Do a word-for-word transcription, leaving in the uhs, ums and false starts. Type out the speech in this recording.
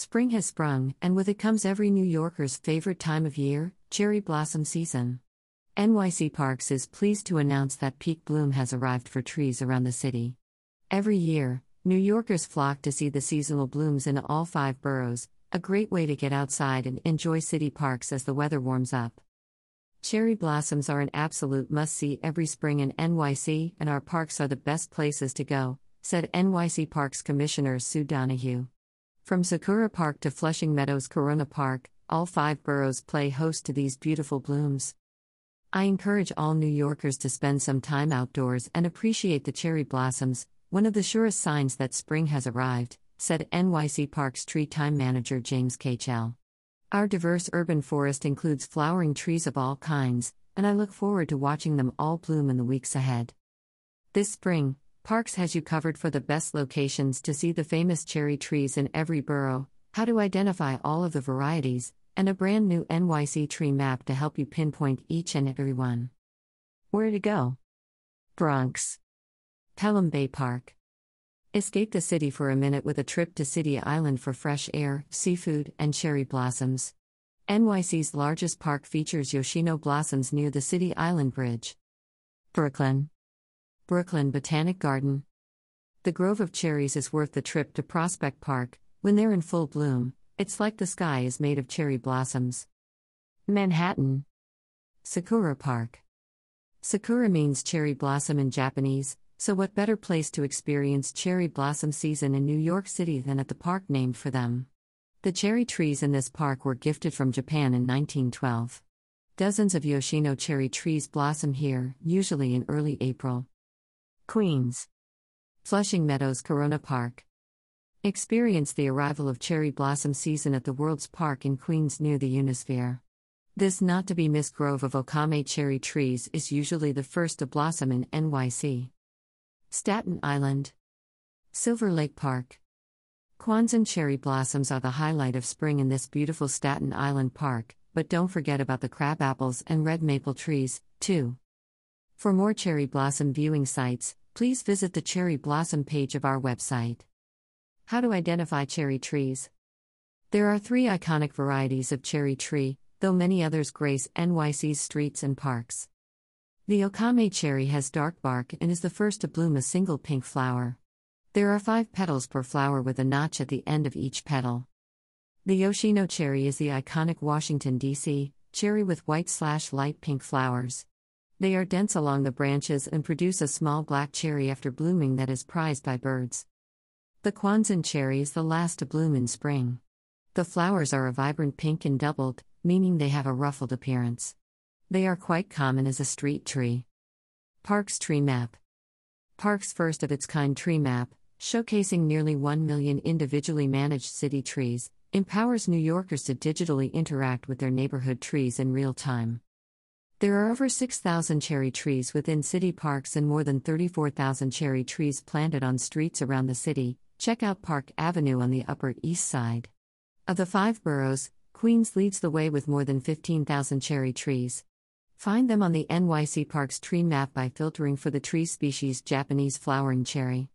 Spring has sprung, and with it comes every New Yorker's favorite time of year, cherry blossom season. N Y C Parks is pleased to announce that peak bloom has arrived for trees around the city. Every year, New Yorkers flock to see the seasonal blooms in all five boroughs, a great way to get outside and enjoy city parks as the weather warms up. Cherry blossoms are an absolute must-see every spring in N Y C, and our parks are the best places to go, said N Y C Parks Commissioner Sue Donahue. From Sakura Park to Flushing Meadows Corona Park, all five boroughs play host to these beautiful blooms. I encourage all New Yorkers to spend some time outdoors and appreciate the cherry blossoms, one of the surest signs that spring has arrived, said N Y C Parks Tree Time Manager James Kachel. Our diverse urban forest includes flowering trees of all kinds, and I look forward to watching them all bloom in the weeks ahead. This spring, Parks has you covered for the best locations to see the famous cherry trees in every borough, how to identify all of the varieties, and a brand new N Y C tree map to help you pinpoint each and every one. Where to go? Bronx. Pelham Bay Park. Escape the city for a minute with a trip to City Island for fresh air, seafood, and cherry blossoms. N Y C's largest park features Yoshino blossoms near the City Island Bridge. Brooklyn. Brooklyn Botanic Garden. The grove of cherries is worth the trip to Prospect Park. When they're in full bloom, it's like the sky is made of cherry blossoms. Manhattan. Sakura Park. Sakura means cherry blossom in Japanese, so what better place to experience cherry blossom season in New York City than at the park named for them? The cherry trees in this park were gifted from Japan in nineteen twelve. Dozens of Yoshino cherry trees blossom here, usually in early April. Queens. Flushing Meadows Corona Park. Experience the arrival of cherry blossom season at the World's Park in Queens near the Unisphere. This not-to-be-missed grove of Okame cherry trees is usually the first to blossom in N Y C. Staten Island. Silver Lake Park. Kwanzan cherry blossoms are the highlight of spring in this beautiful Staten Island park, but don't forget about the crabapples and red maple trees, too. For more cherry blossom viewing sites, please visit the cherry blossom page of our website. How to identify cherry trees. There are three iconic varieties of cherry tree, though many others grace N Y C's streets and parks. The Okame cherry has dark bark and is the first to bloom a single pink flower. There are five petals per flower with a notch at the end of each petal. The Yoshino cherry is the iconic Washington, D C cherry with white slash light pink flowers. They are dense along the branches and produce a small black cherry after blooming that is prized by birds. The Kwanzan cherry is the last to bloom in spring. The flowers are a vibrant pink and doubled, meaning they have a ruffled appearance. They are quite common as a street tree. Parks Tree Map. Parks' first-of-its-kind tree map, showcasing nearly one million individually managed city trees, empowers New Yorkers to digitally interact with their neighborhood trees in real time. There are over six thousand cherry trees within city parks and more than thirty-four thousand cherry trees planted on streets around the city. Check out Park Avenue on the Upper East Side. Of the five boroughs, Queens leads the way with more than fifteen thousand cherry trees. Find them on the N Y C Parks tree map by filtering for the tree species Japanese flowering cherry.